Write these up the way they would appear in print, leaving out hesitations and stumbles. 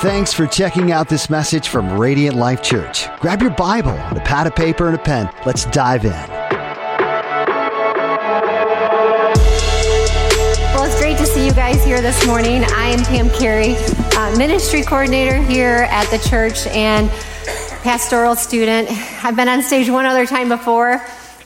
Thanks for checking out this message from Radiant Life Church. Grab your Bible, a pad of paper, and a pen. Let's dive in. Well, it's great to see you guys here this morning. I am Pam Carey, ministry coordinator here at the church and pastoral student. I've been on stage one other time before.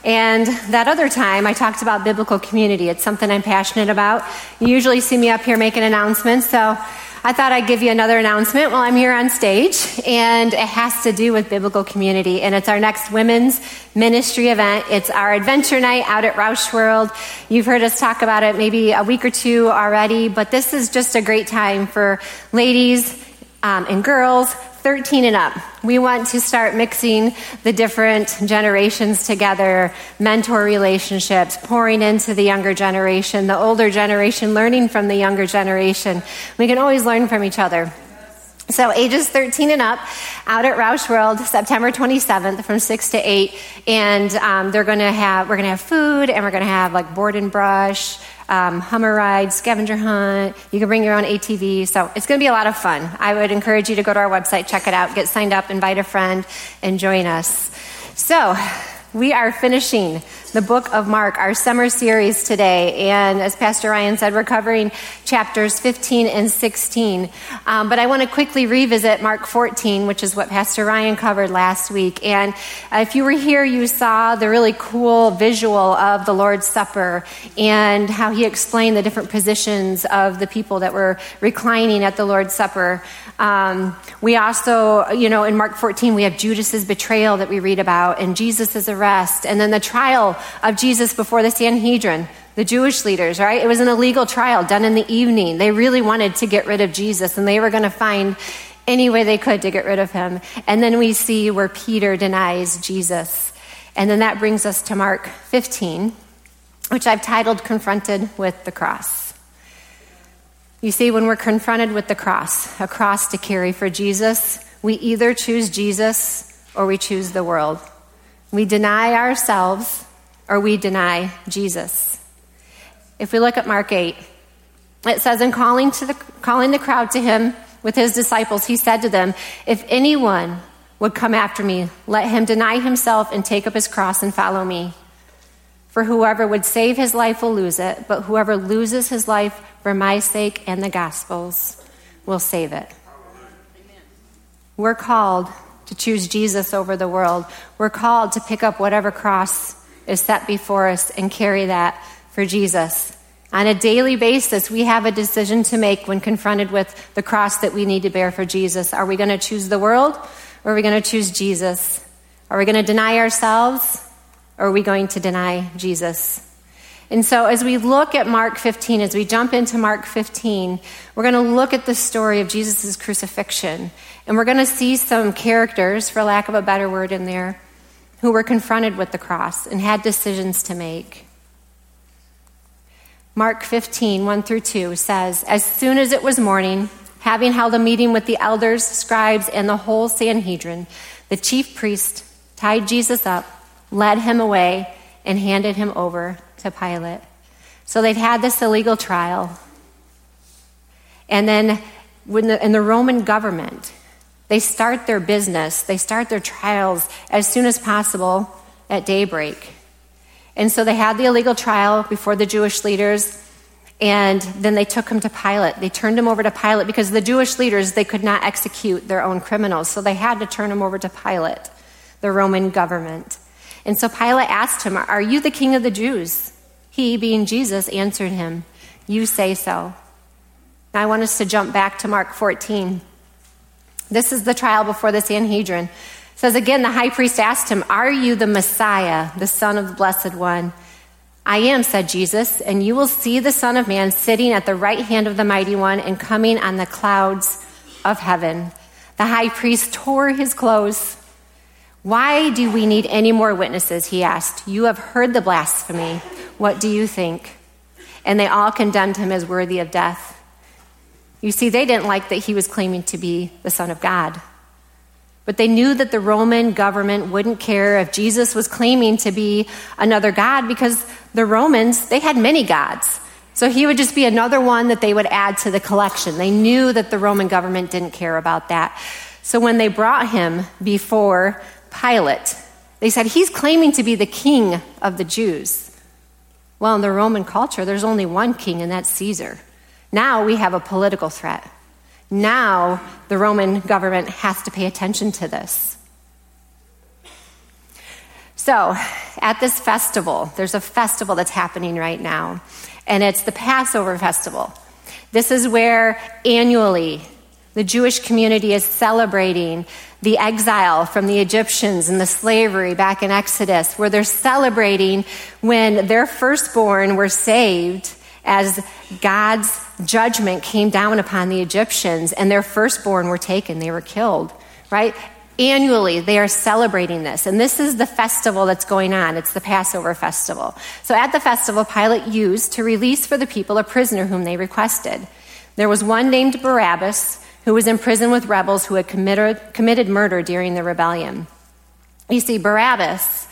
And that other time, I talked about biblical community. It's something I'm passionate about. You usually see me up here making announcements, so I thought I'd give you another announcement while I'm here on stage, and it has to do with biblical community, and it's our next women's ministry event. It's our adventure night out at Roush World. You've heard us talk about it maybe a week or two already, but this is just a great time for ladies and girls, 13 and up. We want to start mixing the different generations together, mentor relationships, pouring into the younger generation, the older generation, learning from the younger generation. We can always learn from each other. So ages 13 and up, out at Roush World, September 27th from 6 to 8. And we're going to have food, and we're going to have like board and brush, Hummer ride, scavenger hunt. You can bring your own ATV. So it's going to be a lot of fun. I would encourage you to go to our website, check it out, get signed up, invite a friend, and join us. So we are finishing the book of Mark, our summer series today. And as Pastor Ryan said, we're covering chapters 15 and 16. But I want to quickly revisit Mark 14, which is what Pastor Ryan covered last week. And if you were here, you saw the really cool visual of the Lord's Supper and how he explained the different positions of the people that were reclining at the Lord's Supper. We also, in Mark 14, we have Judas's betrayal that we read about, and Jesus's arrest, and then the trial of Jesus before the Sanhedrin, the Jewish leaders, right? It was an illegal trial done in the evening. They really wanted to get rid of Jesus, and they were going to find any way they could to get rid of him. And then we see where Peter denies Jesus. And then that brings us to Mark 15, which I've titled Confronted with the Cross. You see, when we're confronted with the cross, a cross to carry for Jesus, we either choose Jesus or we choose the world. We deny ourselves or we deny Jesus. If we look at Mark 8, it says, in calling the crowd to him with his disciples, he said to them, if anyone would come after me, let him deny himself and take up his cross and follow me. For whoever would save his life will lose it, but whoever loses his life for my sake and the gospel's will save it. Amen. We're called to choose Jesus over the world. We're called to pick up whatever cross is set before us and carry that for Jesus. On a daily basis, we have a decision to make when confronted with the cross that we need to bear for Jesus. Are we going to choose the world, or are we going to choose Jesus? Are we going to deny ourselves, or are we going to deny Jesus? And so as we look at Mark 15, as we jump into Mark 15, we're going to look at the story of Jesus' crucifixion. And we're going to see some characters, for lack of a better word in there, who were confronted with the cross and had decisions to make. Mark 15, 1 through 2 says, as soon as it was morning, having held a meeting with the elders, scribes, and the whole Sanhedrin, the chief priest tied Jesus up, led him away, and handed him over to Pilate. So they've had this illegal trial. And then in the Roman government, they start their business, they start their trials as soon as possible at daybreak. And so they had the illegal trial before the Jewish leaders, and then they took him to Pilate. They turned him over to Pilate because the Jewish leaders, they could not execute their own criminals. So they had to turn him over to Pilate, the Roman government. And so Pilate asked him, are you the king of the Jews? He, being Jesus, answered him, you say so. Now I want us to jump back to Mark 14. This is the trial before the Sanhedrin. It says, again, the high priest asked him, are you the Messiah, the Son of the Blessed One? I am, said Jesus, and you will see the Son of Man sitting at the right hand of the Mighty One and coming on the clouds of heaven. The high priest tore his clothes. Why do we need any more witnesses, he asked. You have heard the blasphemy. What do you think? And they all condemned him as worthy of death. You see, they didn't like that he was claiming to be the Son of God. But they knew that the Roman government wouldn't care if Jesus was claiming to be another God, because the Romans, they had many gods. So he would just be another one that they would add to the collection. They knew that the Roman government didn't care about that. So when they brought him before Pilate, they said, he's claiming to be the king of the Jews. Well, in the Roman culture, there's only one king, and that's Caesar. Now we have a political threat. Now the Roman government has to pay attention to this. So at this festival, there's a festival that's happening right now, and it's the Passover festival. This is where annually the Jewish community is celebrating the exile from the Egyptians and the slavery back in Exodus, where they're celebrating when their firstborn were saved as God's judgment came down upon the Egyptians and their firstborn were taken, they were killed, right? Annually, they are celebrating this. And this is the festival that's going on. It's the Passover festival. So at the festival, Pilate used to release for the people a prisoner whom they requested. There was one named Barabbas who was in prison with rebels who had committed murder during the rebellion. You see, Barabbas,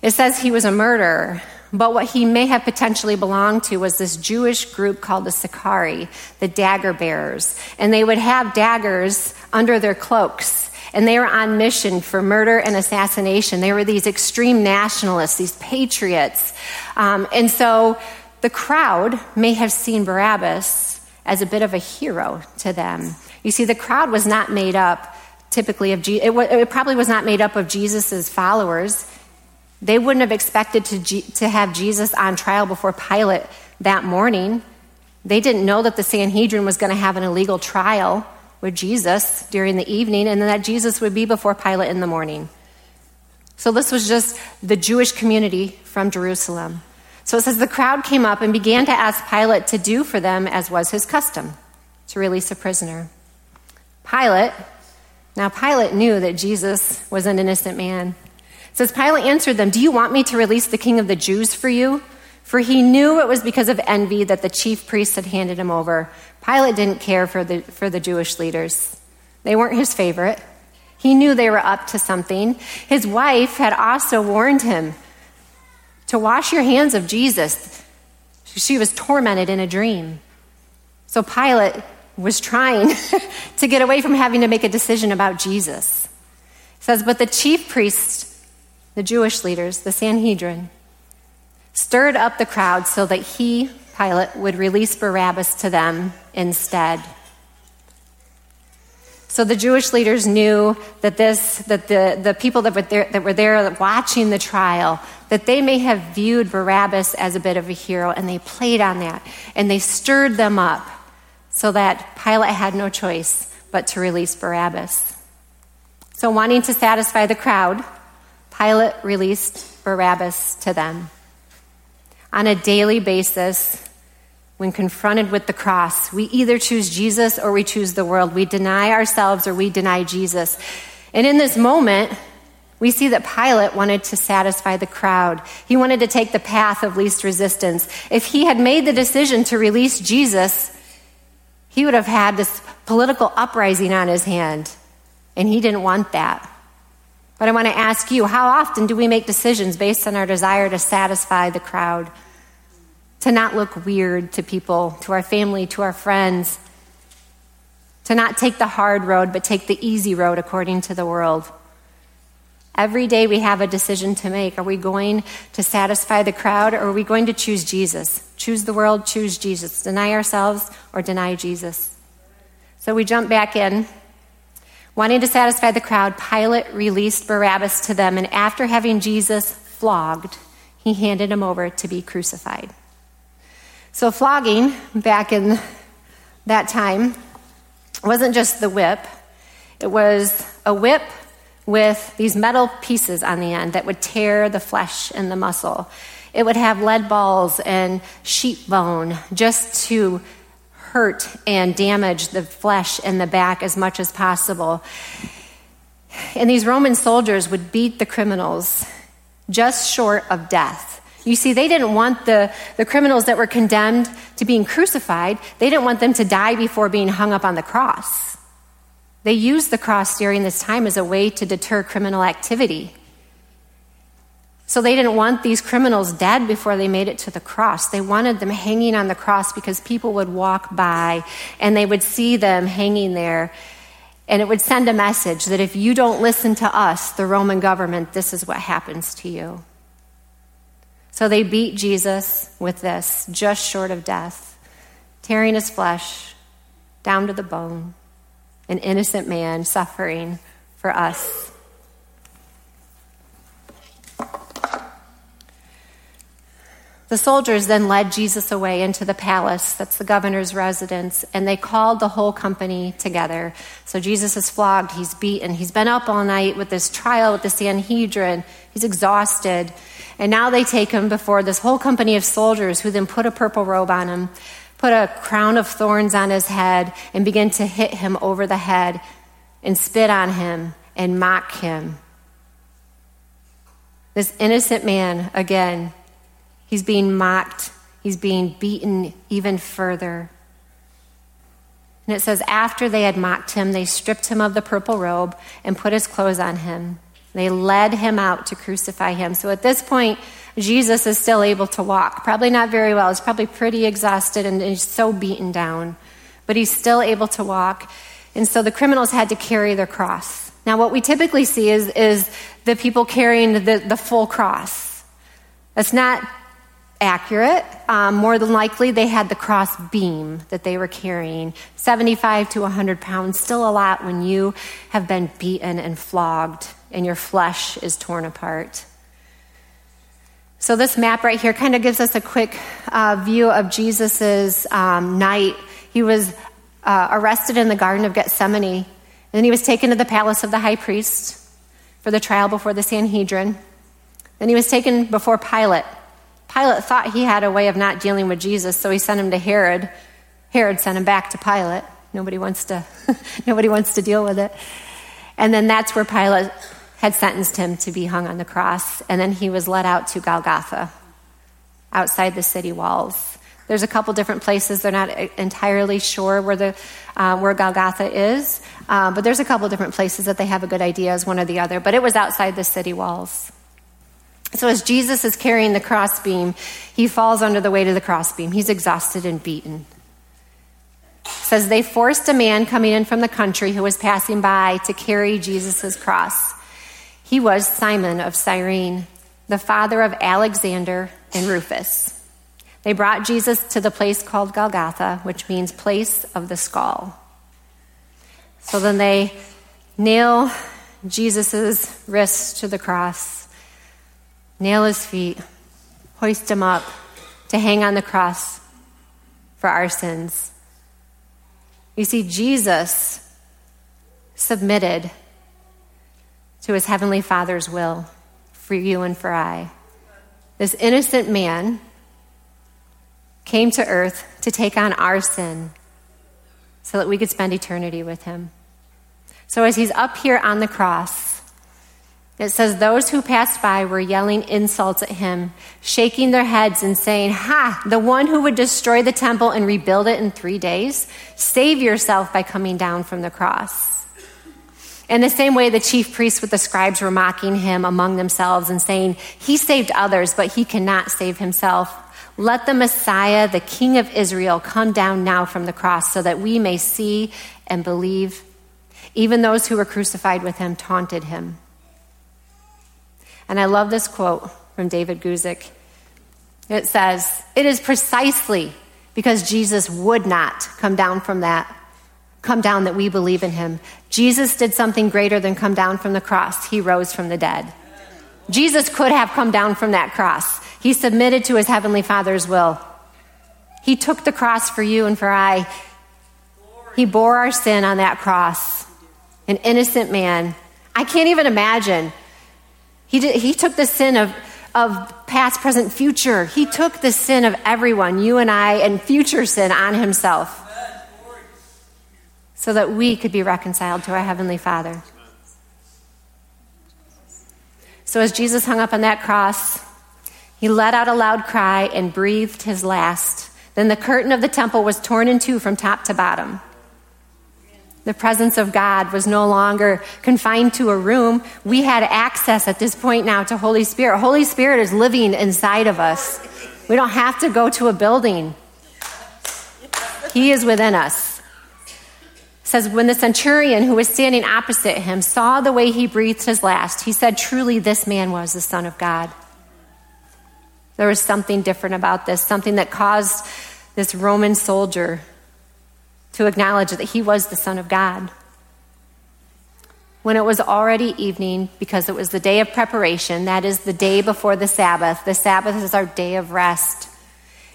it says he was a murderer, but what he may have potentially belonged to was this Jewish group called the Sicarii, the dagger bearers. And they would have daggers under their cloaks. And they were on mission for murder and assassination. They were these extreme nationalists, these patriots. And so the crowd may have seen Barabbas as a bit of a hero to them. You see, the crowd was not made up typically of Jesus. It probably was not made up of Jesus's followers. They wouldn't have expected to have Jesus on trial before Pilate that morning. They didn't know that the Sanhedrin was going to have an illegal trial with Jesus during the evening, and then that Jesus would be before Pilate in the morning. So this was just the Jewish community from Jerusalem. So it says the crowd came up and began to ask Pilate to do for them as was his custom, to release a prisoner. Pilate knew that Jesus was an innocent man. It says, Pilate answered them, "Do you want me to release the king of the Jews for you?" For he knew it was because of envy that the chief priests had handed him over. Pilate didn't care for the Jewish leaders. They weren't his favorite. He knew they were up to something. His wife had also warned him to wash your hands of Jesus. She was tormented in a dream. So Pilate was trying to get away from having to make a decision about Jesus. It says, but the chief priests, the Jewish leaders, the Sanhedrin, stirred up the crowd so that he, Pilate, would release Barabbas to them instead. So the Jewish leaders knew that the people that were there watching the trial, that they may have viewed Barabbas as a bit of a hero, and they played on that, and they stirred them up so that Pilate had no choice but to release Barabbas. So wanting to satisfy the crowd, Pilate released Barabbas to them. On a daily basis, when confronted with the cross, we either choose Jesus or we choose the world. We deny ourselves or we deny Jesus. And in this moment, we see that Pilate wanted to satisfy the crowd. He wanted to take the path of least resistance. If he had made the decision to release Jesus, he would have had this political uprising on his hand, and he didn't want that. But I want to ask you, how often do we make decisions based on our desire to satisfy the crowd, to not look weird to people, to our family, to our friends, to not take the hard road, but take the easy road according to the world? Every day we have a decision to make. Are we going to satisfy the crowd, or are we going to choose Jesus? Choose the world, choose Jesus. Deny ourselves or deny Jesus. So we jump back in. Wanting to satisfy the crowd, Pilate released Barabbas to them, and after having Jesus flogged, he handed him over to be crucified. So flogging back in that time wasn't just the whip. It was a whip with these metal pieces on the end that would tear the flesh and the muscle. It would have lead balls and sheep bone just to hurt and damage the flesh and the back as much as possible. And these Roman soldiers would beat the criminals just short of death. You see, they didn't want the criminals that were condemned to being crucified, they didn't want them to die before being hung up on the cross. They used the cross during this time as a way to deter criminal activity. So they didn't want these criminals dead before they made it to the cross. They wanted them hanging on the cross because people would walk by and they would see them hanging there. And it would send a message that if you don't listen to us, the Roman government, this is what happens to you. So they beat Jesus with this, just short of death, tearing his flesh down to the bone, an innocent man suffering for us. The soldiers then led Jesus away into the palace, that's the governor's residence, and they called the whole company together. So Jesus is flogged, he's beaten, he's been up all night with this trial with the Sanhedrin, he's exhausted, and now they take him before this whole company of soldiers who then put a purple robe on him, put a crown of thorns on his head, and begin to hit him over the head and spit on him and mock him. This innocent man, again, he's being mocked. He's being beaten even further. And it says, after they had mocked him, they stripped him of the purple robe and put his clothes on him. They led him out to crucify him. So at this point, Jesus is still able to walk. Probably not very well. He's probably pretty exhausted and he's so beaten down. But he's still able to walk. And so the criminals had to carry their cross. Now what we typically see is the people carrying the full cross. That's not accurate. More than likely, they had the cross beam that they were carrying, 75 to 100 pounds, still a lot when you have been beaten and flogged and your flesh is torn apart. So this map right here kind of gives us a quick view of Jesus's night. He was arrested in the Garden of Gethsemane, and then he was taken to the palace of the high priest for the trial before the Sanhedrin. Then he was taken before Pilate. Pilate thought he had a way of not dealing with Jesus, so he sent him to Herod. Herod sent him back to Pilate. Nobody wants to deal with it. And then that's where Pilate had sentenced him to be hung on the cross, and then he was led out to Golgotha, outside the city walls. There's a couple different places. They're not entirely sure where Golgotha is, but there's a couple different places that they have a good idea as one or the other, but it was outside the city walls. So as Jesus is carrying the crossbeam, he falls under the weight of the crossbeam. He's exhausted and beaten. It says they forced a man coming in from the country who was passing by to carry Jesus' cross. He was Simon of Cyrene, the father of Alexander and Rufus. They brought Jesus to the place called Golgotha, which means place of the skull. So then they nail Jesus' wrists to the cross, nail his feet, hoist him up to hang on the cross for our sins. You see, Jesus submitted to his heavenly Father's will for you and for I. This innocent man came to earth to take on our sin so that we could spend eternity with him. So as he's up here on the cross, it says, those who passed by were yelling insults at him, shaking their heads and saying, "Ha, the one who would destroy the temple and rebuild it in 3 days? Save yourself by coming down from the cross." In the same way, the chief priests with the scribes were mocking him among themselves and saying, "He saved others, but he cannot save himself. Let the Messiah, the King of Israel, come down now from the cross so that we may see and believe." Even those who were crucified with him taunted him. And I love this quote from David Guzik. It says, "It is precisely because Jesus would not come down that we believe in him. Jesus did something greater than come down from the cross. He rose from the dead." Jesus could have come down from that cross. He submitted to his heavenly Father's will. He took the cross for you and for I. He bore our sin on that cross. An innocent man. I can't even imagine. He took the sin of past, present, future. He took the sin of everyone, you and I, and future sin on himself so that we could be reconciled to our Heavenly Father. So as Jesus hung up on that cross, he let out a loud cry and breathed his last. Then the curtain of the temple was torn in two from top to bottom. The presence of God was no longer confined to a room. We had access at this point now to Holy Spirit. Holy Spirit is living inside of us. We don't have to go to a building. He is within us. It says, when the centurion who was standing opposite him saw the way he breathed his last, he said, truly this man was the Son of God. There was something different about this, something that caused this Roman soldier to acknowledge that he was the Son of God. When it was already evening, because it was the day of preparation, that is the day before the Sabbath. The Sabbath is our day of rest.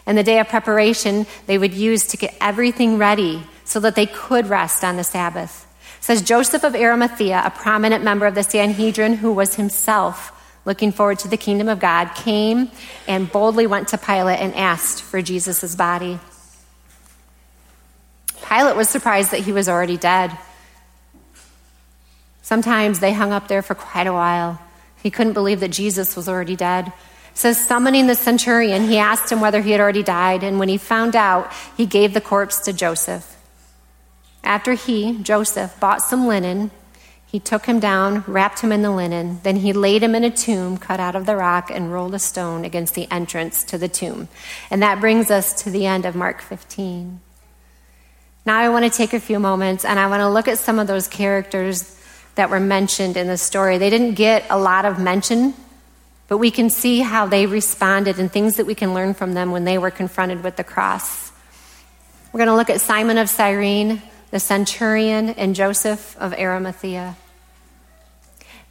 And the day of preparation they would use to get everything ready so that they could rest on the Sabbath. It says, Joseph of Arimathea, a prominent member of the Sanhedrin who was himself looking forward to the kingdom of God, came and boldly went to Pilate and asked for Jesus' body. Pilate was surprised that he was already dead. Sometimes they hung up there for quite a while. He couldn't believe that Jesus was already dead. It says, summoning the centurion, he asked him whether he had already died, and when he found out, he gave the corpse to Joseph. After he, Joseph, bought some linen, he took him down, wrapped him in the linen, then he laid him in a tomb cut out of the rock and rolled a stone against the entrance to the tomb. And that brings us to the end of Mark 15. Now I want to take a few moments and I want to look at some of those characters that were mentioned in the story. They didn't get a lot of mention, but we can see how they responded and things that we can learn from them when they were confronted with the cross. We're going to look at Simon of Cyrene, the centurion, and Joseph of Arimathea.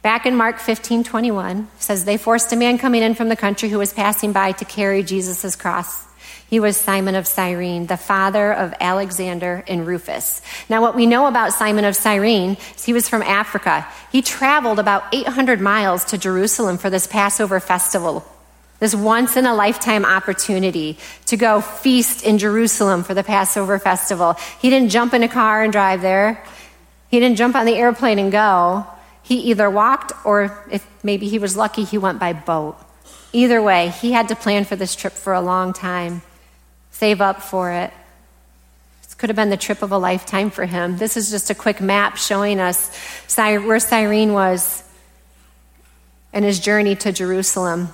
Back in Mark 15:21, it says, they forced a man coming in from the country who was passing by to carry Jesus' cross. He was Simon of Cyrene, the father of Alexander and Rufus. Now, what we know about Simon of Cyrene is he was from Africa. He traveled about 800 miles to Jerusalem for this Passover festival, this once-in-a-lifetime opportunity to go feast in Jerusalem for the Passover festival. He didn't jump in a car and drive there. He didn't jump on the airplane and go. He either walked or, if maybe he was lucky, he went by boat. Either way, he had to plan for this trip for a long time. Save up for it. This could have been the trip of a lifetime for him. This is just a quick map showing us where Cyrene was and his journey to Jerusalem.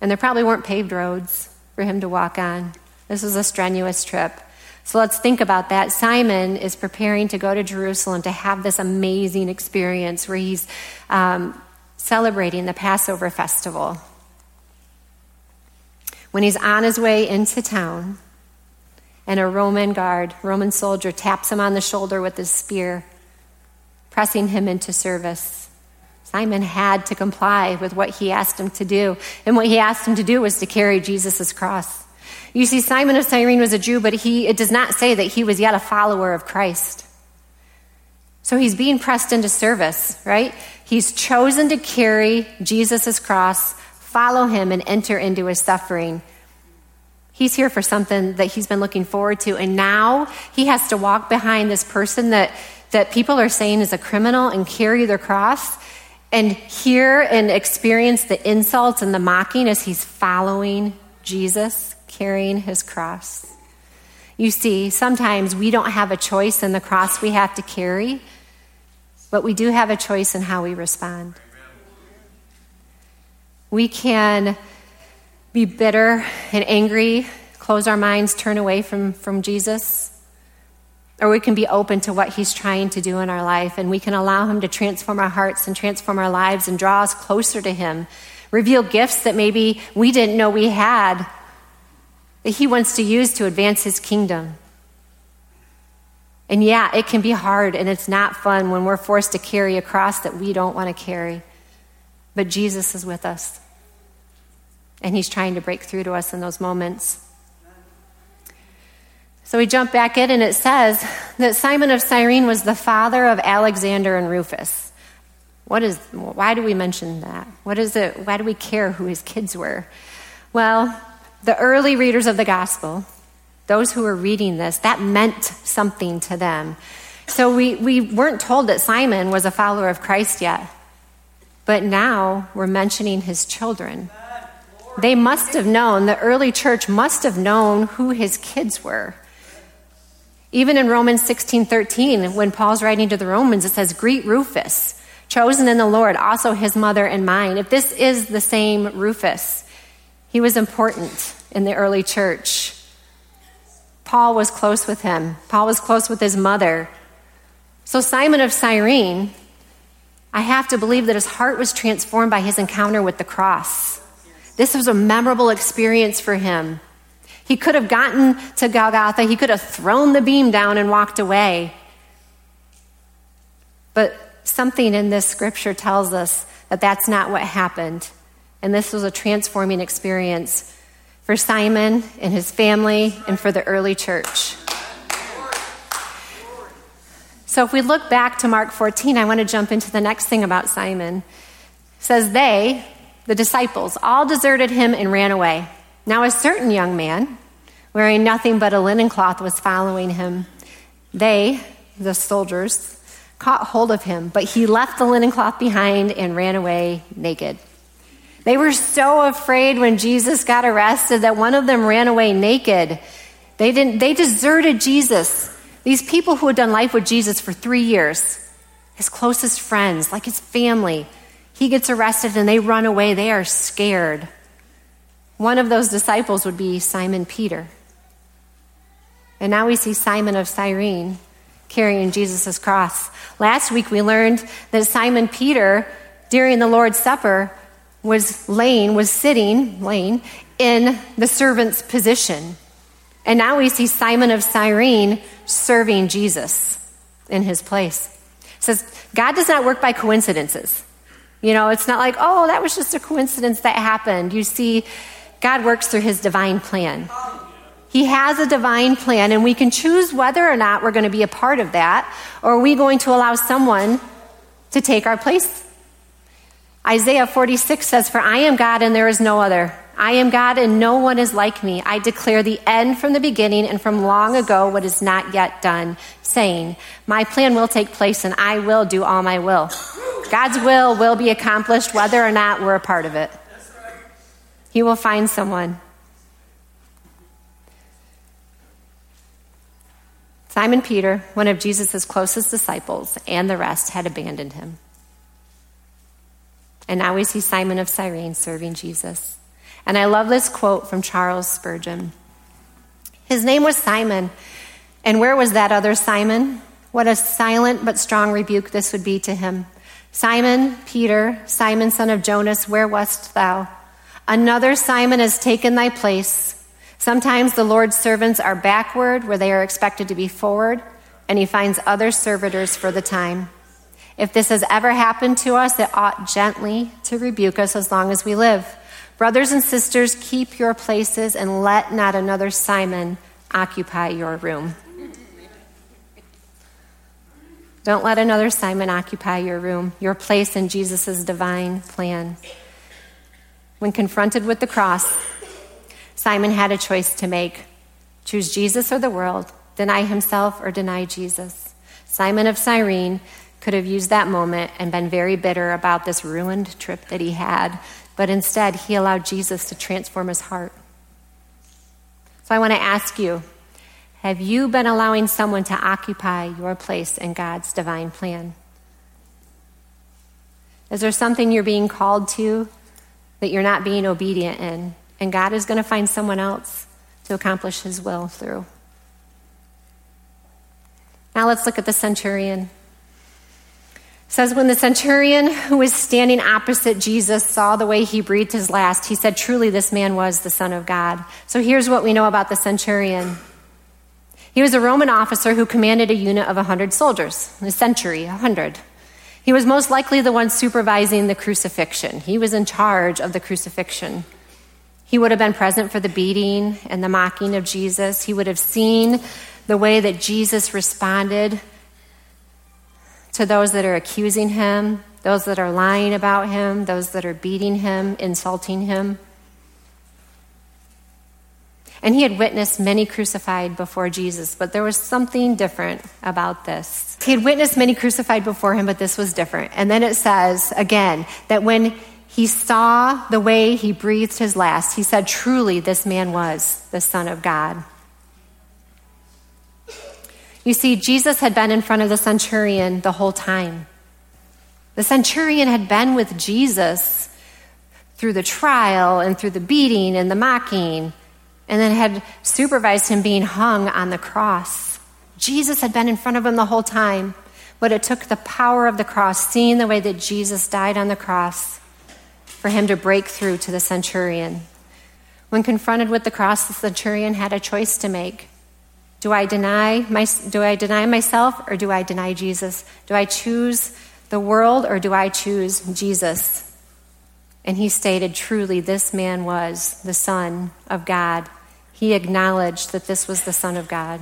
And there probably weren't paved roads for him to walk on. This was a strenuous trip. So let's think about that. Simon is preparing to go to Jerusalem to have this amazing experience where he's celebrating the Passover festival. When he's on his way into town, and a Roman soldier taps him on the shoulder with his spear, pressing him into service. Simon had to comply with what he asked him to do. And what he asked him to do was to carry Jesus' cross. You see, Simon of Cyrene was a Jew, but it does not say that he was yet a follower of Christ. So he's being pressed into service, right? He's chosen to carry Jesus' cross, follow him, and enter into his suffering. He's here for something that he's been looking forward to, and now he has to walk behind this person that people are saying is a criminal and carry their cross and hear and experience the insults and the mocking as he's following Jesus, carrying his cross. You see, sometimes we don't have a choice in the cross we have to carry, but we do have a choice in how we respond. We can be bitter and angry, close our minds, turn away from Jesus. Or we can be open to what he's trying to do in our life, and we can allow him to transform our hearts and transform our lives and draw us closer to him, reveal gifts that maybe we didn't know we had, that he wants to use to advance his kingdom. And yeah, it can be hard, and it's not fun when we're forced to carry a cross that we don't want to carry. But Jesus is with us, and he's trying to break through to us in those moments. So we jump back in, and it says that Simon of Cyrene was the father of Alexander and Rufus. Why do we mention that? Why do we care who his kids were? Well, the early readers of the gospel, those who were reading this, that meant something to them. So we weren't told that Simon was a follower of Christ yet. But now we're mentioning his children. They must have known, the early church must have known who his kids were. Even in Romans 16:13, when Paul's writing to the Romans, it says, "Greet Rufus, chosen in the Lord, also his mother and mine." If this is the same Rufus, he was important in the early church. Paul was close with him. Paul was close with his mother. So Simon of Cyrene, I have to believe that his heart was transformed by his encounter with the cross. This was a memorable experience for him. He could have gotten to Golgotha. He could have thrown the beam down and walked away. But something in this scripture tells us that that's not what happened. And this was a transforming experience for Simon and his family and for the early church. So if we look back to Mark 14, I want to jump into the next thing about Simon. It says, "They, the disciples, all deserted him and ran away. Now a certain young man, wearing nothing but a linen cloth, was following him. They, the soldiers, caught hold of him, but he left the linen cloth behind and ran away naked." They were so afraid when Jesus got arrested that one of them ran away naked. They deserted Jesus. These people who had done life with Jesus for 3 years, his closest friends, like his family, he gets arrested and they run away. They are scared. One of those disciples would be Simon Peter. And now we see Simon of Cyrene carrying Jesus' cross. Last week we learned that Simon Peter, during the Lord's Supper, was sitting in the servant's position. And now we see Simon of Cyrene serving Jesus in his place. It says, God does not work by coincidences. You know, it's not like, oh, that was just a coincidence that happened. You see, God works through his divine plan. He has a divine plan, and we can choose whether or not we're going to be a part of that, or are we going to allow someone to take our place? Isaiah 46 says, "For I am God and there is no other. I am God and no one is like me. I declare the end from the beginning and from long ago what is not yet done, saying, my plan will take place and I will do all my will." God's will be accomplished whether or not we're a part of it. He will find someone. Simon Peter, one of Jesus' closest disciples, and the rest had abandoned him. And now we see Simon of Cyrene serving Jesus. And I love this quote from Charles Spurgeon. "His name was Simon. And where was that other Simon? What a silent but strong rebuke this would be to him. Simon, Peter, Simon, son of Jonas, where wast thou? Another Simon has taken thy place. Sometimes the Lord's servants are backward where they are expected to be forward, and he finds other servitors for the time. If this has ever happened to us, it ought gently to rebuke us as long as we live. Brothers and sisters, keep your places and let not another Simon occupy your room." Don't let another Simon occupy your room, your place in Jesus' divine plan. When confronted with the cross, Simon had a choice to make. Choose Jesus or the world, deny himself or deny Jesus. Simon of Cyrene could have used that moment and been very bitter about this ruined trip that he had, but instead he allowed Jesus to transform his heart. So I want to ask you, have you been allowing someone to occupy your place in God's divine plan? Is there something you're being called to that you're not being obedient in, and God is going to find someone else to accomplish his will through? Now let's look at the centurion. It says, "When the centurion who was standing opposite Jesus saw the way he breathed his last, he said, 'Truly this man was the Son of God.'" So here's what we know about the centurion. He was a Roman officer who commanded a unit of 100 soldiers. A century, 100. He was most likely the one supervising the crucifixion. He was in charge of the crucifixion. He would have been present for the beating and the mocking of Jesus. He would have seen the way that Jesus responded to those that are accusing him, those that are lying about him, those that are beating him, insulting him. And he had witnessed many crucified before Jesus, but there was something different about this. He had witnessed many crucified before him, but this was different. And then it says, again, that when he saw the way he breathed his last, he said, "Truly, this man was the Son of God." You see, Jesus had been in front of the centurion the whole time. The centurion had been with Jesus through the trial and through the beating and the mocking, and then had supervised him being hung on the cross. Jesus had been in front of him the whole time, but it took the power of the cross, seeing the way that Jesus died on the cross, for him to break through to the centurion. When confronted with the cross, the centurion had a choice to make. Do I deny myself or do I deny Jesus? Do I choose the world or do I choose Jesus? And he stated, truly, this man was the Son of God. He acknowledged that this was the Son of God.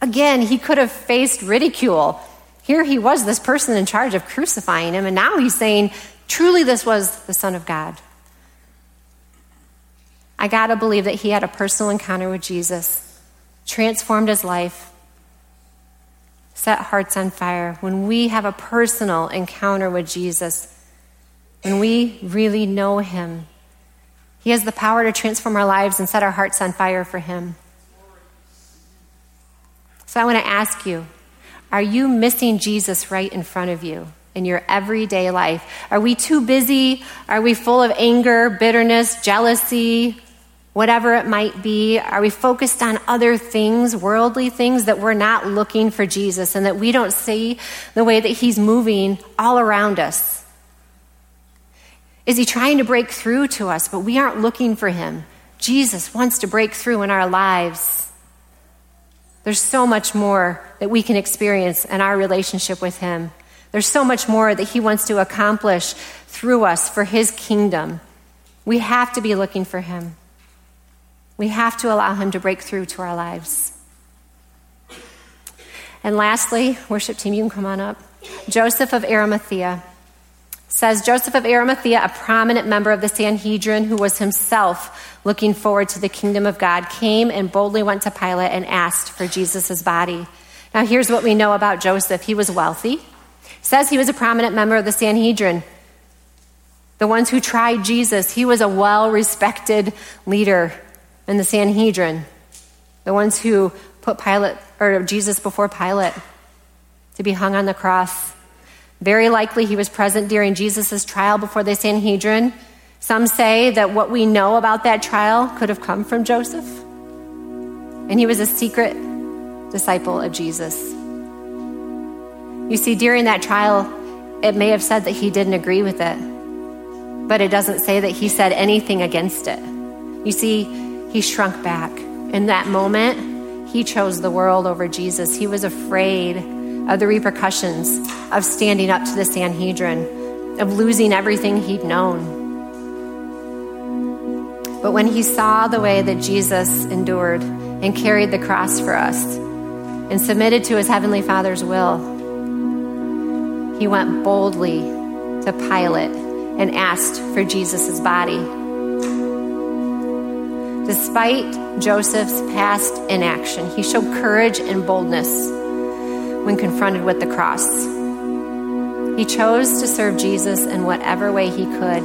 Again, he could have faced ridicule. Here he was, this person in charge of crucifying him, and now he's saying, truly, this was the Son of God. I gotta believe that he had a personal encounter with Jesus, transformed his life, set hearts on fire. When we have a personal encounter with Jesus, when we really know him, he has the power to transform our lives and set our hearts on fire for him. So I want to ask you, are you missing Jesus right in front of you in your everyday life? Are we too busy? Are we full of anger, bitterness, jealousy, whatever it might be? Are we focused on other things, worldly things, that we're not looking for Jesus and that we don't see the way that he's moving all around us? Is he trying to break through to us, but we aren't looking for him? Jesus wants to break through in our lives. There's so much more that we can experience in our relationship with him. There's so much more that he wants to accomplish through us for his kingdom. We have to be looking for him. We have to allow him to break through to our lives. And lastly, worship team, you can come on up. Joseph of Arimathea. Says Joseph of Arimathea, a prominent member of the Sanhedrin who was himself looking forward to the kingdom of God, came and boldly went to Pilate and asked for Jesus' body. Now here's what we know about Joseph. He was wealthy. Says he was a prominent member of the Sanhedrin, the ones who tried Jesus. He was a well-respected leader in the Sanhedrin, the ones who put Pilate or Jesus before Pilate to be hung on the cross. Very likely he was present during Jesus' trial before the Sanhedrin. Some say that what we know about that trial could have come from Joseph. And he was a secret disciple of Jesus. You see, during that trial, it may have said that he didn't agree with it, but it doesn't say that he said anything against it. You see, he shrunk back. In that moment, he chose the world over Jesus. He was afraid of the repercussions of standing up to the Sanhedrin, of losing everything he'd known. But when he saw the way that Jesus endured and carried the cross for us and submitted to his heavenly Father's will, he went boldly to Pilate and asked for Jesus' body. Despite Joseph's past inaction, he showed courage and boldness when confronted with the cross. He chose to serve Jesus in whatever way he could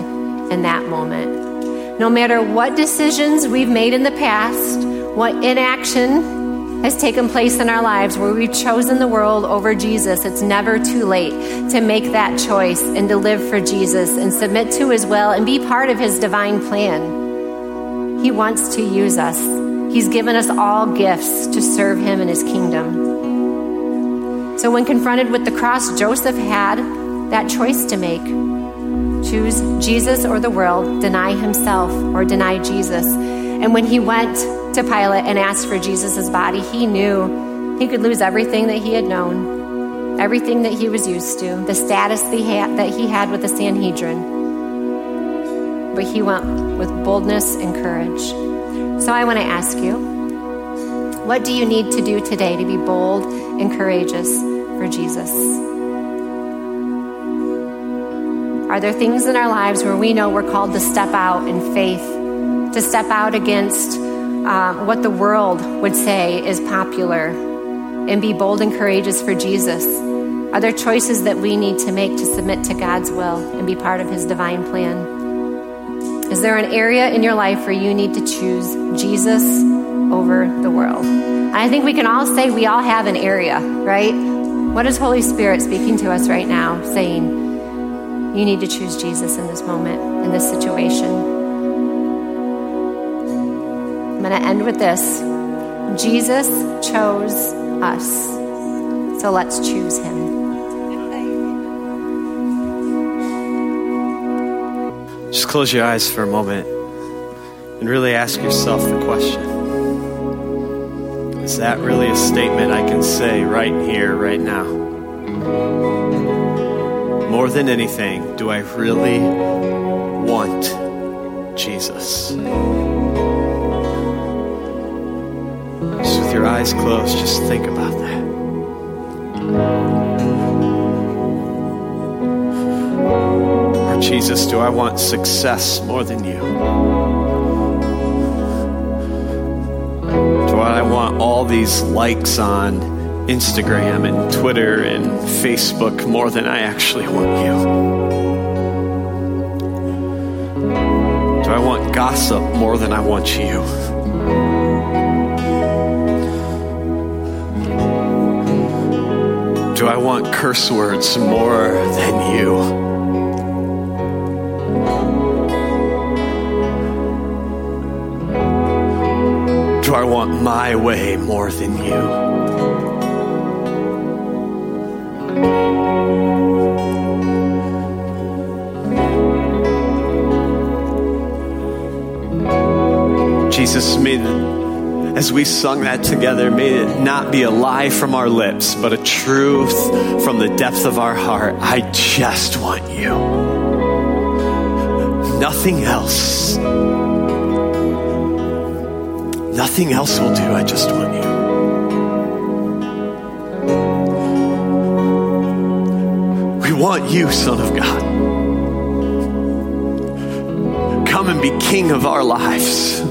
in that moment. No matter what decisions we've made in the past, what inaction has taken place in our lives where we've chosen the world over Jesus, it's never too late to make that choice and to live for Jesus and submit to his will and be part of his divine plan. He wants to use us. He's given us all gifts to serve him in his kingdom. So when confronted with the cross, Joseph had that choice to make. Choose Jesus or the world, deny himself or deny Jesus. And when he went to Pilate and asked for Jesus' body, he knew he could lose everything that he had known, everything that he was used to, the status that he had with the Sanhedrin. But he went with boldness and courage. So I want to ask you, what do you need to do today to be bold and courageous for Jesus? Are there things in our lives where we know we're called to step out in faith, to step out against what the world would say is popular and be bold and courageous for Jesus? Are there choices that we need to make to submit to God's will and be part of his divine plan? Is there an area in your life where you need to choose Jesus over the world? I think we can all say we all have an area, right? What is Holy Spirit speaking to us right now, saying, you need to choose Jesus in this moment, in this situation? I'm going to end with this. Jesus chose us, so let's choose him. Just close your eyes for a moment and really ask yourself the question, is that really a statement I can say right here, right now? More than anything, do I really want Jesus? Just with your eyes closed, just think about that. Lord Jesus, do I want success more than you? Do I want all these likes on Instagram and Twitter and Facebook more than I actually want you? Do I want gossip more than I want you? Do I want curse words more than you? Do I want my way more than you? Jesus, as we sung that together, may it not be a lie from our lips, but a truth from the depth of our heart. I just want you. Nothing else. Nothing else will do. I just want you. We want you, Son of God. Come and be King of our lives.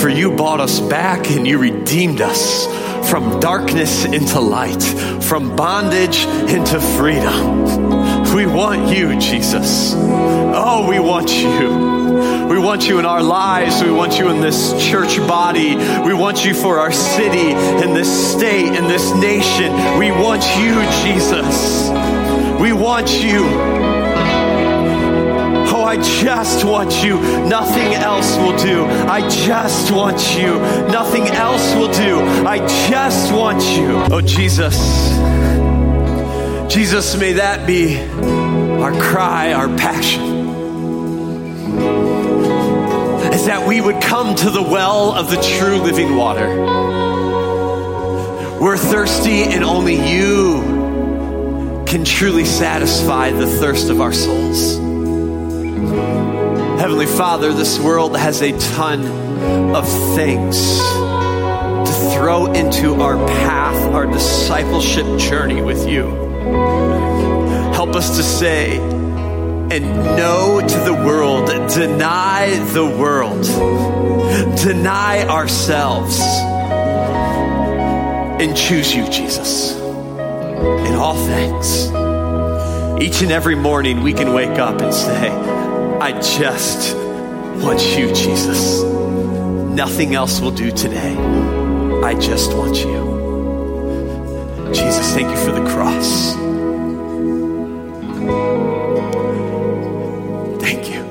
For you bought us back and you redeemed us from darkness into light, from bondage into freedom. We want you, Jesus. Oh, we want you. We want you in our lives. We want you in this church body. We want you for our city, in this state, in this nation. We want you, Jesus. We want you. Oh, I just want you. Nothing else will do. I just want you. Nothing else will do. I just want you. Oh, Jesus. Jesus, may that be our cry, our passion. Is that we would come to the well of the true living water. We're thirsty and only you can truly satisfy the thirst of our souls. Heavenly Father, this world has a ton of things to throw into our path, our discipleship journey with you. Help us to say and no to the world, deny the world, deny ourselves, and choose you, Jesus, in all things. Each and every morning we can wake up and say, I just want you, Jesus. Nothing else will do today. I just want you. Jesus, thank you for the cross. Thank you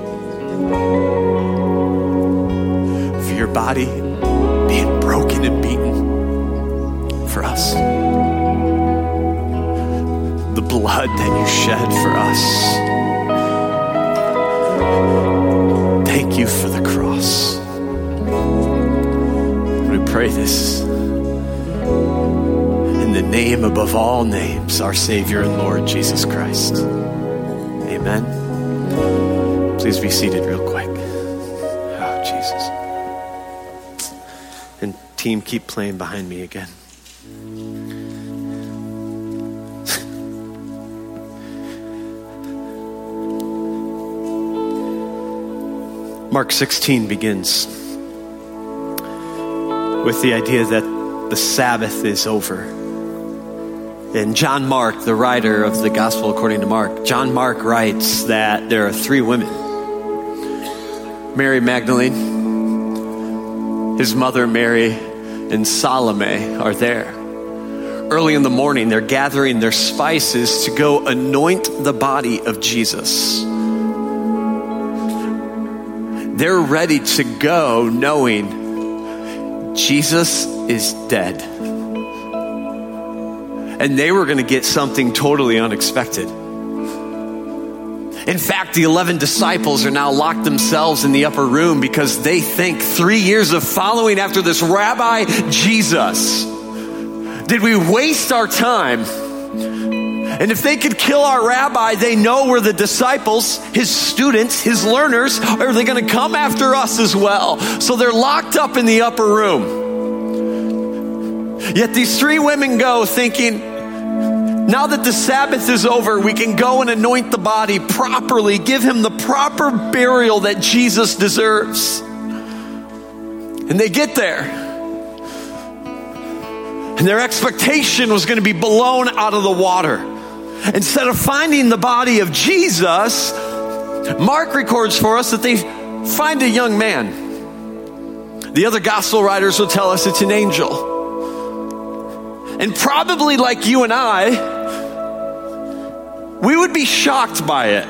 for your body being broken and beaten for us. The blood that you shed for us. Thank you for the cross. We pray this in the name above all names, our Savior and Lord Jesus Christ. Amen. Please be seated real quick. Oh, Jesus. And team, keep playing behind me again. Mark 16 begins with the idea that the Sabbath is over. And John Mark, the writer of the Gospel according to Mark, John Mark writes that there are three women. Mary Magdalene, his mother Mary, and and Salome are there. Early in the morning, they're gathering their spices to go anoint the body of Jesus. They're ready to go knowing Jesus is dead. And they were going to get something totally unexpected. In fact, the 11 disciples are now locked themselves in the upper room because they think 3 years of following after this Rabbi Jesus. Did we waste our time? And if they could kill our rabbi, they know we're the disciples, his students, his learners. Are they going to come after us as well? So they're locked up in the upper room. Yet these three women go thinking, now that the Sabbath is over, we can go and anoint the body properly, give him the proper burial that Jesus deserves. And they get there. And their expectation was going to be blown out of the water. Instead of finding the body of Jesus, Mark records for us that they find a young man. The other gospel writers will tell us it's an angel. And probably like you and I, we would be shocked by it.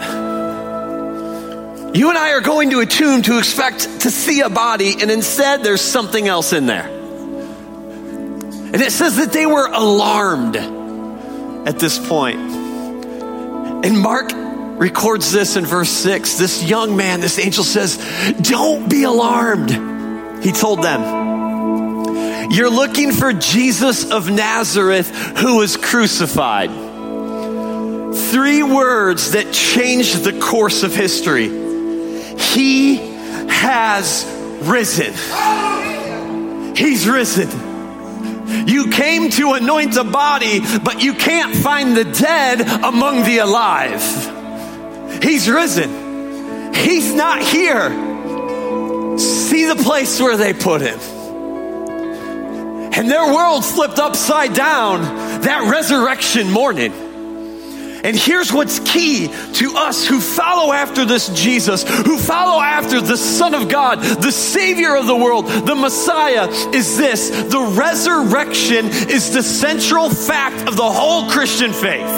You and I are going to a tomb to expect to see a body, and instead there's something else in there. And it says that they were alarmed at this point. And Mark records this in verse 6. This young man, this angel says, "Don't be alarmed," he told them. "You're looking for Jesus of Nazareth, who was crucified." Three words that changed the course of history. He has risen. He's risen. You came to anoint a body, but you can't find the dead among the alive. He's risen. He's not here. See the place where they put him. And their world flipped upside down that resurrection morning. And here's what's key to us who follow after this Jesus, who follow after the Son of God, the Savior of the world, the Messiah, is this: the resurrection is the central fact of the whole Christian faith.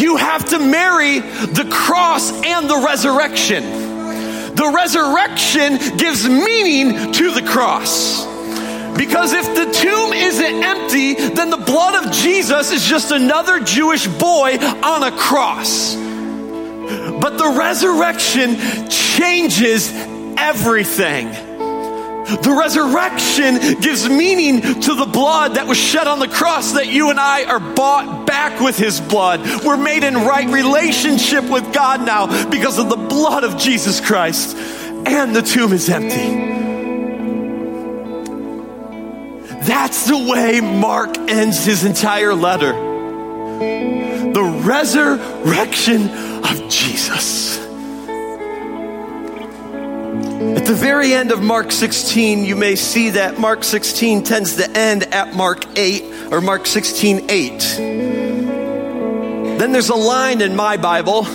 You have to marry the cross and the resurrection. The resurrection gives meaning to the cross. Because if the tomb isn't empty, then the blood of Jesus is just another Jewish boy on a cross. But the resurrection changes everything. The resurrection gives meaning to the blood that was shed on the cross, that you and I are bought back with his blood. We're made in right relationship with God now because of the blood of Jesus Christ. And the tomb is empty. That's the way Mark ends his entire letter. The resurrection of Jesus. At the very end of Mark 16, you may see that Mark 16 tends to end at Mark 16:8. Then there's a line in my Bible,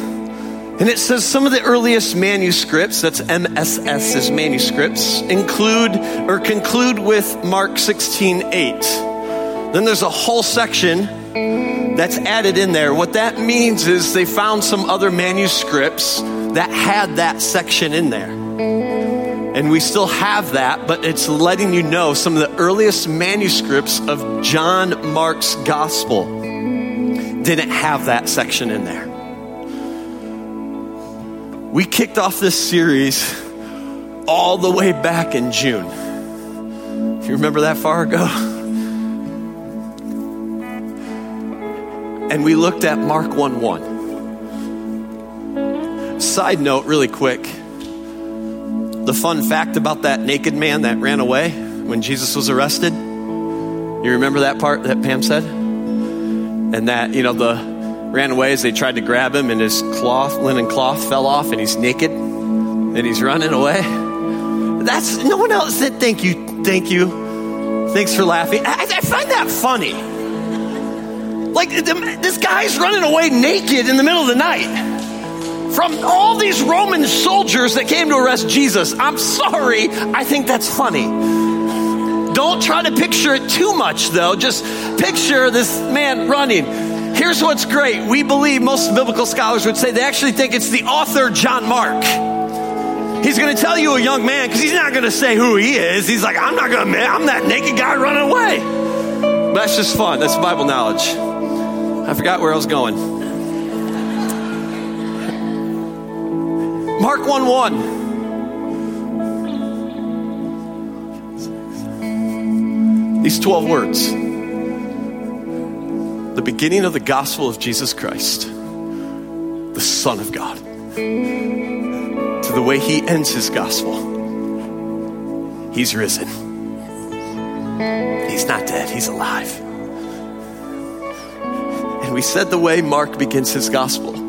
and it says some of the earliest manuscripts, that's MSS is manuscripts, include or conclude with Mark 16:8. Then there's a whole section that's added in there. What that means is they found some other manuscripts that had that section in there. And we still have that, but it's letting you know some of the earliest manuscripts of John Mark's gospel didn't have that section in there. We kicked off this series all the way back in June. If you remember that far ago. And we looked at Mark 1:1. Side note really quick. The fun fact about that naked man that ran away when Jesus was arrested. You remember that part that Pam said? And that, you know, the ran away as they tried to grab him, and his linen cloth fell off, and he's naked, and he's running away. That's no one else said thank you, thanks for laughing. I find that funny. Like this guy's running away naked in the middle of the night from all these Roman soldiers that came to arrest Jesus. I'm sorry, I think that's funny. Don't try to picture it too much, though. Just picture this man running. Here's what's great. We believe most biblical scholars would say they actually think it's the author John Mark. He's going to tell you a young man because he's not going to say who he is. He's like, I'm not going to, I'm that naked guy running away. That's just fun. That's Bible knowledge. I forgot where I was going. Mark 1:1. These 12 words. The beginning of the gospel of Jesus Christ, the Son of God, to the way he ends his gospel. He's risen. He's not dead. He's alive. And we said the way Mark begins his gospel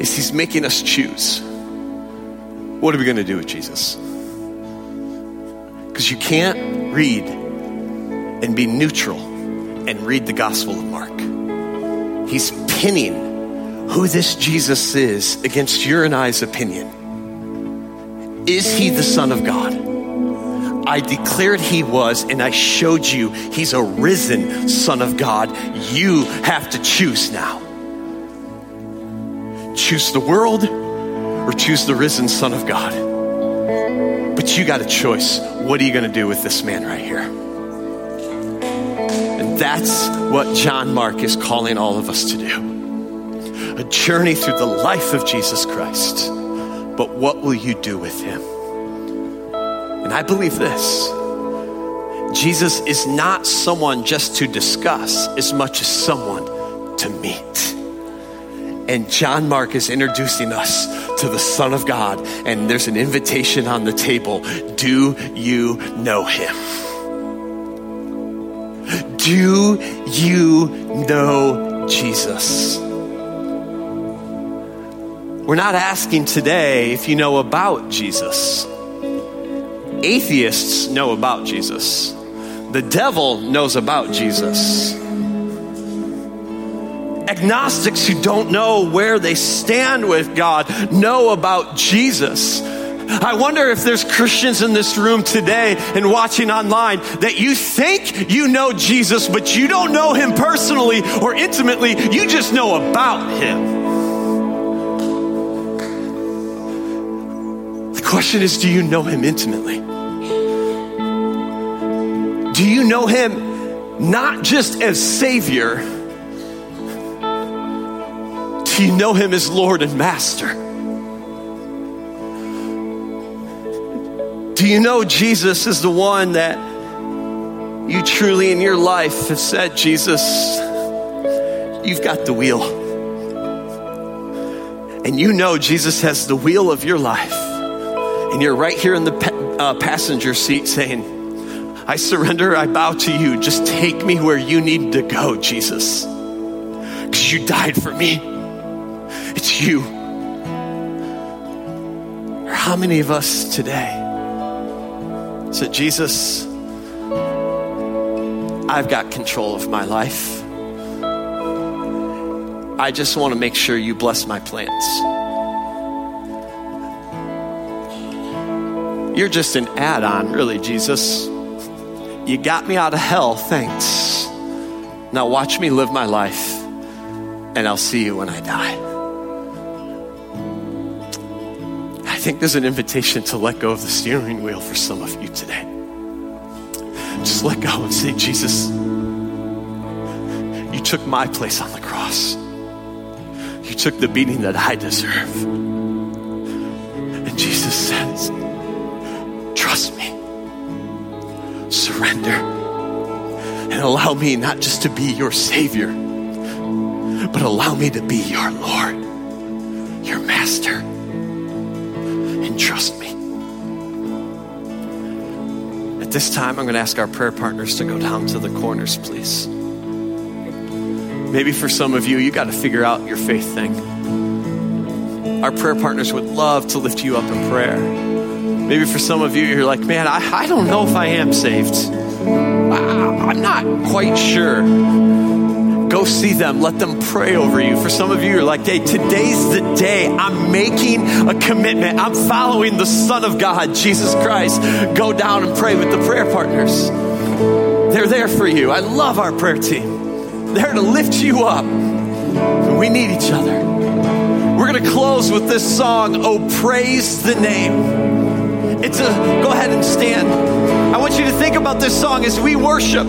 is he's making us choose. What are we going to do with Jesus? Because you can't read and be neutral and read the Gospel of Mark. He's pinning who this Jesus is against your and I's opinion. Is he the Son of God? I declared he was, and I showed you he's a risen Son of God. You have to choose now. Choose the world or choose the risen Son of God. But you got a choice. What are you going to do with this man right here? That's what John Mark is calling all of us to do. A journey through the life of Jesus Christ. But what will you do with him? And I believe this. Jesus is not someone just to discuss as much as someone to meet. And John Mark is introducing us to the Son of God. And there's an invitation on the table. Do you know him? Do you know Jesus? We're not asking today if you know about Jesus. Atheists know about Jesus. The devil knows about Jesus. Agnostics who don't know where they stand with God know about Jesus. I wonder if there's Christians in this room today and watching online that you think you know Jesus, but you don't know him personally or intimately. You just know about him. The question is, do you know him intimately? Do you know him not just as Savior? Do you know him as Lord and Master? Do you know Jesus is the one that you truly in your life have said, Jesus, you've got the wheel. And you know Jesus has the wheel of your life. And you're right here in the passenger seat saying, I surrender, I bow to you. Just take me where you need to go, Jesus. Because you died for me. It's you. Or how many of us today so Jesus, I've got control of my life. I just want to make sure you bless my plans. You're just an add-on, really, Jesus. You got me out of hell, thanks. Now watch me live my life, and I'll see you when I die. I think there's an invitation to let go of the steering wheel for some of you today. Just let go and say, Jesus, you took my place on the cross. You took the beating that I deserve. And Jesus says, trust me, surrender, and allow me not just to be your Savior, but allow me to be your Lord, your Master. And trust me. At this time, I'm going to ask our prayer partners to go down to the corners, please. Maybe for some of you, you got to figure out your faith thing. Our prayer partners would love to lift you up in prayer. Maybe for some of you, you're like, man, I don't know if I am saved. I'm not quite sure. Go see them. Let them pray over you. For some of you, you're like, hey, today's the day I'm making a commitment. I'm following the Son of God, Jesus Christ. Go down and pray with the prayer partners. They're there for you. I love our prayer team. They're to lift you up. We need each other. We're going to close with this song, Oh, Praise the Name. Go ahead and stand. I want you to think about this song as we worship.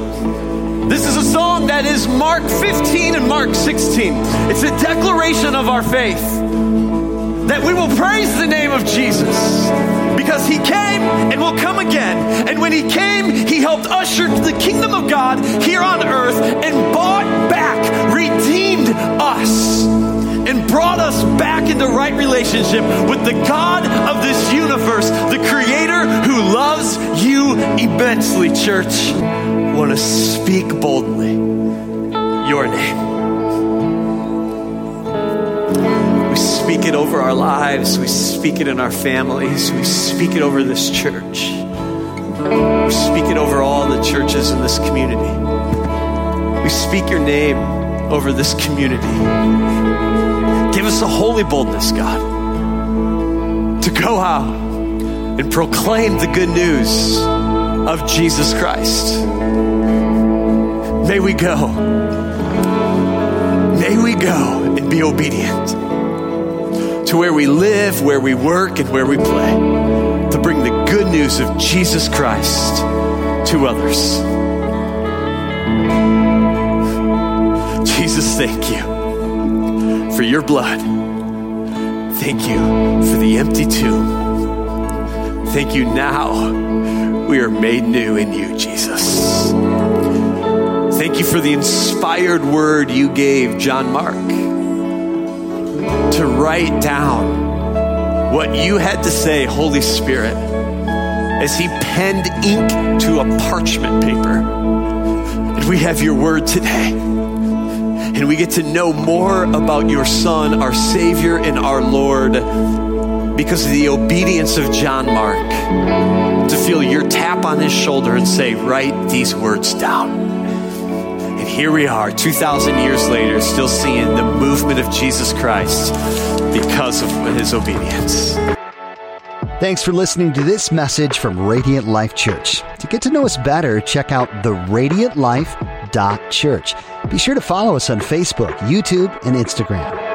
This is a song that is Mark 15 and Mark 16. It's a declaration of our faith that we will praise the name of Jesus because he came and will come again. And when he came, he helped usher the kingdom of God here on earth and bought back, redeemed us, and brought us back into right relationship with the God of this universe, the creator who loves you immensely, church. I want to speak boldly your name. We speak it over our lives. We speak it in our families. We speak it over this church. We speak it over all the churches in this community. We speak your name over this community. Give us a holy boldness, God, to go out and proclaim the good news of Jesus Christ. May we go. May we go and be obedient to where we live, where we work, and where we play, to bring the good news of Jesus Christ to others. Jesus, thank you for your blood. Thank you for the empty tomb. Thank you now we are made new in you, Jesus. Thank you for the inspired word you gave John Mark to write down what you had to say, Holy Spirit, as he penned ink to a parchment paper. And we have your word today. And we get to know more about your Son, our Savior, and our Lord because of the obedience of John Mark to feel your tap on his shoulder and say, write these words down. And here we are, 2,000 years later, still seeing the movement of Jesus Christ because of his obedience. Thanks for listening to this message from Radiant Life Church. To get to know us better, check out theradiantlife.church. Be sure to follow us on Facebook, YouTube, and Instagram.